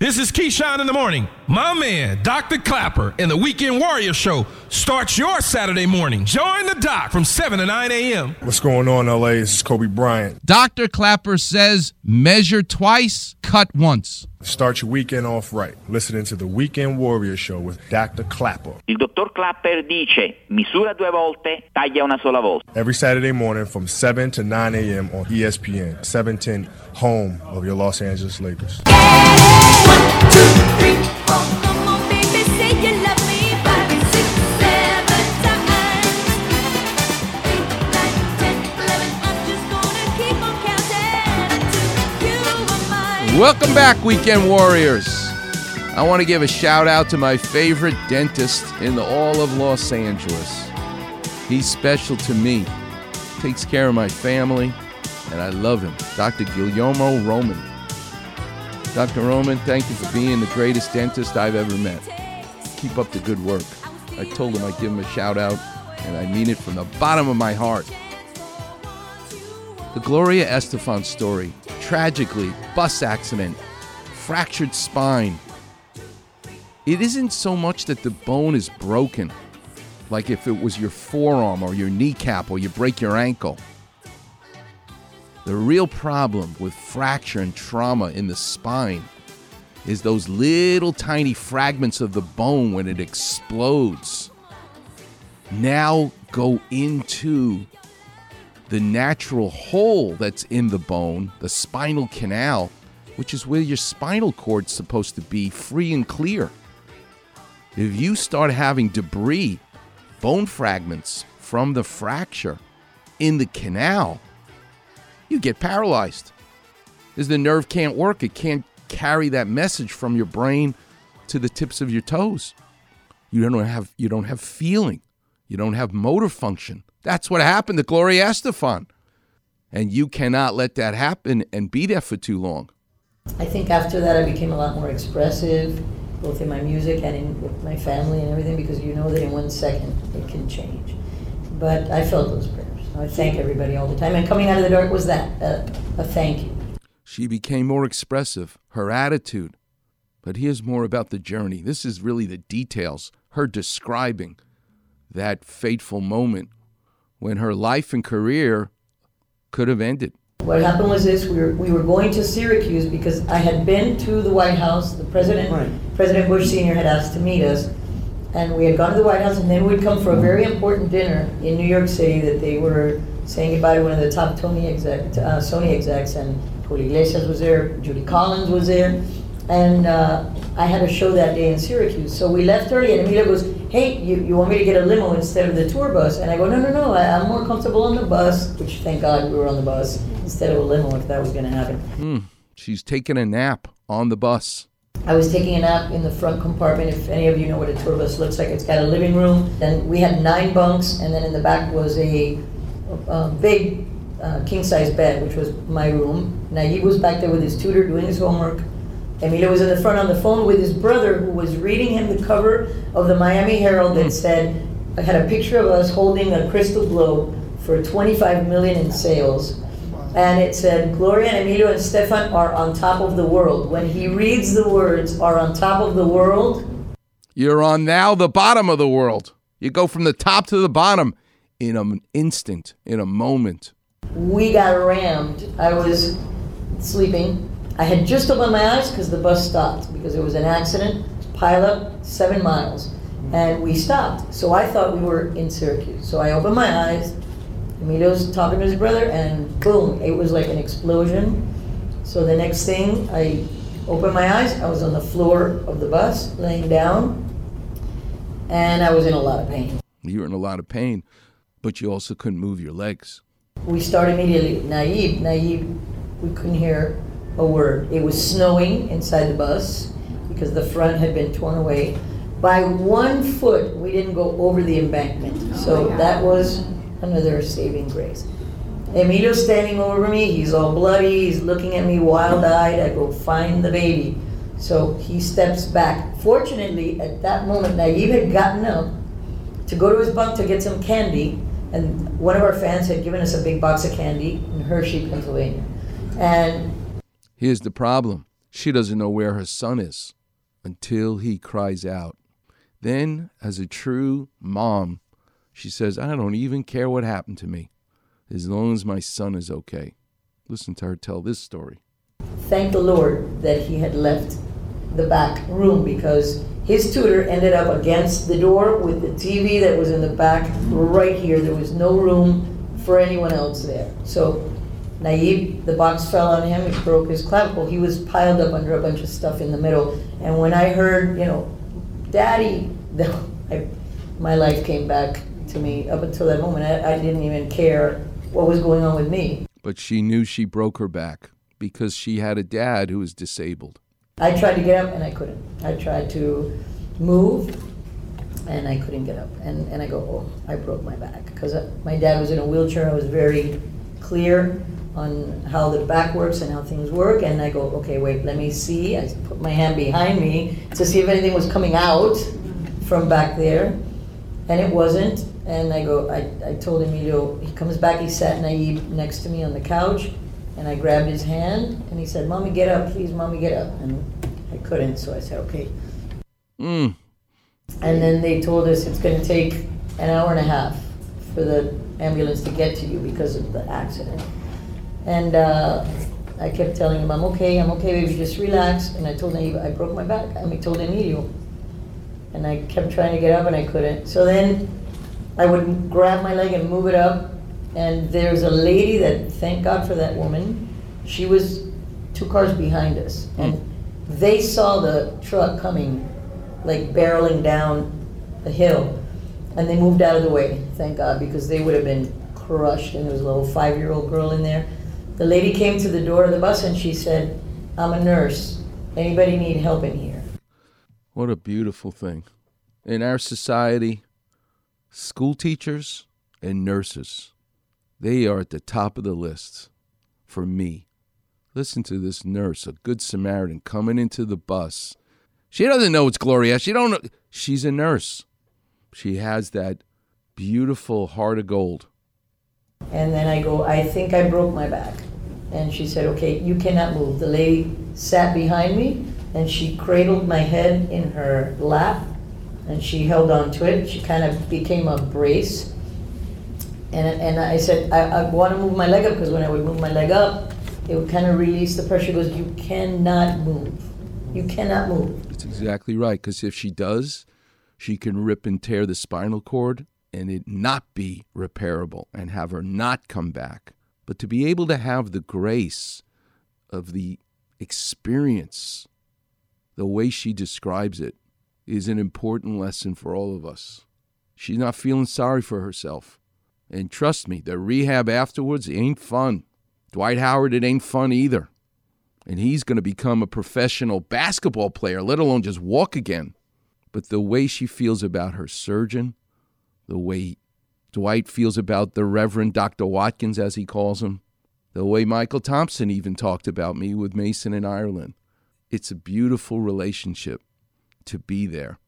This is Keyshawn in the Morning. My man, Dr. Clapper, and the Weekend Warrior Show starts your Saturday morning. Join the doc from 7 to 9 a.m. What's going on, L.A.? This is Kobe Bryant. Dr. Clapper says measure twice, cut once. Start your weekend off right. Listening to the Weekend Warrior Show with Dr. Clapper. Il dottor Clapper dice, misura due volte, taglia una sola volta. Every Saturday morning from 7 to 9 a.m. on ESPN, 710, home of your Los Angeles Lakers. 1, 2, 3, 4. Come on, baby, say you love me 5, 6, 7 times. 8, 9, 10, 11. I'm just gonna keep on counting until you are mine. Welcome back, Weekend Warriors. I want to give a shout out to my favorite dentist in all of Los Angeles. He's special to me. Takes care of my family, and I love him. Dr. Guillermo Romani. Dr. Roman, thank you for being the greatest dentist I've ever met. Keep up the good work. I told him I'd give him a shout out, and I mean it from the bottom of my heart. The Gloria Estefan story, tragically, bus accident, fractured spine. It isn't so much that the bone is broken, like if it was your forearm or your kneecap or you break your ankle. The real problem with fracture and trauma in the spine is those little tiny fragments of the bone when it explodes. Now go into the natural hole that's in the bone, the spinal canal, which is where your spinal cord's supposed to be free and clear. If you start having debris, bone fragments from the fracture in the canal, you get paralyzed because the nerve can't work. It can't carry that message from your brain to the tips of your toes. You don't have feeling. You don't have motor function. That's what happened to Gloria Estefan. And you cannot let that happen and be there for too long. I think after that I became a lot more expressive, both in my music and with my family and everything, because you know that in 1 second it can change. But I felt those prayers. I thank everybody all the time. And coming out of the dark was that, a thank you. She became more expressive, her attitude. But here's more about the journey. This is really the details, her describing that fateful moment when her life and career could have ended. What happened was this. We were going to Syracuse because I had been to the White House. The president, right. President Bush senior, had asked to meet us. And we had gone to the White House, and then we'd come for a very important dinner in New York City that they were saying goodbye to one of the top Sony execs, and Julio Iglesias was there, Judy Collins was there, and I had a show that day in Syracuse. So we left early, and Emilio goes, hey, you want me to get a limo instead of the tour bus? And I go, no, I'm more comfortable on the bus, which thank God we were on the bus instead of a limo if that was going to happen. She's taking a nap on the bus. I was taking a nap in the front compartment. If any of you know what a tour bus looks like, it's got a living room. And we had 9 bunks, and then in the back was a big king-size bed, which was my room. Naive was back there with his tutor doing his homework. Emilio was in the front on the phone with his brother, who was reading him the cover of the Miami Herald that said, I had a picture of us holding a crystal globe for $25 million in sales. And it said, Gloria and Emilio and Stefan are on top of the world. When he reads the words, are on top of the world. You're on now the bottom of the world. You go from the top to the bottom in an instant, in a moment. We got rammed. I was sleeping. I had just opened my eyes because the bus stopped, because it was an accident, pileup, 7 miles. And we stopped. So I thought we were in Syracuse. So I opened my eyes. Emilio's talking to his brother, and boom, it was like an explosion. So the next thing, I opened my eyes, I was on the floor of the bus, laying down, and I was in a lot of pain. You were in a lot of pain, but you also couldn't move your legs. We started immediately, Naive, we couldn't hear a word. It was snowing inside the bus, because the front had been torn away. By 1 foot, we didn't go over the embankment, so that was another saving grace. Emilio's standing over me, he's all bloody, he's looking at me wild-eyed. I go, find the baby. So he steps back. Fortunately, at that moment, Naive had gotten up to go to his bunk to get some candy, and one of our fans had given us a big box of candy in Hershey, Pennsylvania. And here's the problem. She doesn't know where her son is until he cries out. Then, as a true mom, she says, I don't even care what happened to me, as long as my son is okay. Listen to her tell this story. Thank the Lord that he had left the back room, because his tutor ended up against the door with the TV that was in the back right here. There was no room for anyone else there. So Naive, the box fell on him. It broke his clavicle. He was piled up under a bunch of stuff in the middle. And when I heard, you know, Daddy, my life came back to me. Up until that moment, I didn't even care what was going on with me. But she knew she broke her back because she had a dad who was disabled. I tried to get up and I couldn't. I tried to move and I couldn't get up. And I go, I broke my back. Because my dad was in a wheelchair. I was very clear on how the back works and how things work. And I go, okay, wait, let me see. I put my hand behind me to see if anything was coming out from back there. And it wasn't. And I go, I told Emilio, he comes back, he sat Naive next to me on the couch. And I grabbed his hand, and he said, Mommy, get up, please, Mommy, get up. And I couldn't, so I said, okay. And then they told us it's going to take an hour and a half for the ambulance to get to you because of the accident. And I kept telling him, I'm okay, baby, just relax. And I told him, I broke my back. And I told Emilio. And I kept trying to get up, and I couldn't. So then I would grab my leg and move it up. And there's a lady that, thank God for that woman, she was 2 cars behind us. And they saw the truck coming, like barreling down the hill. And they moved out of the way, thank God, because they would have been crushed. And there was a little 5-year-old girl in there. The lady came to the door of the bus and she said, I'm a nurse. Anybody need help in here? What a beautiful thing. In our society, school teachers and nurses, they are at the top of the list for me. Listen to this nurse, a good Samaritan, coming into the bus. She doesn't know it's Gloria. She's a nurse. She has that beautiful heart of gold. And then I go, I think I broke my back. And she said, okay, you cannot move. The lady sat behind me, and she cradled my head in her lap, and she held on to it. She kind of became a brace. And I said, I want to move my leg up, because when I would move my leg up, it would kind of release the pressure. It goes, you cannot move. You cannot move. That's exactly right, because if she does, she can rip and tear the spinal cord and it not be repairable and have her not come back. But to be able to have the grace of the experience, the way she describes it, is an important lesson for all of us. She's not feeling sorry for herself. And trust me, the rehab afterwards ain't fun. Dwight Howard, it ain't fun either. And he's going to become a professional basketball player, let alone just walk again. But the way she feels about her surgeon, the way Dwight feels about the Reverend Dr. Watkins, as he calls him, the way Michael Thompson even talked about me with Mason in Ireland, it's a beautiful relationship to be there,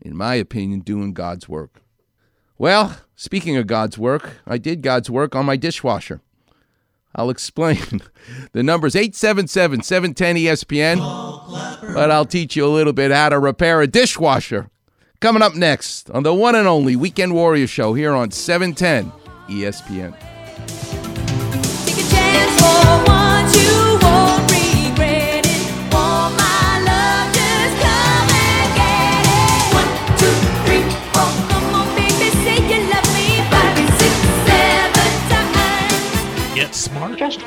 in my opinion, doing God's work. Well, speaking of God's work, I did God's work on my dishwasher. I'll explain. The number's 877-710-ESPN, but I'll teach you a little bit how to repair a dishwasher. Coming up next on the one and only Weekend Warrior Show here on 710 ESPN. Take a chance for once you won't. Smart. Just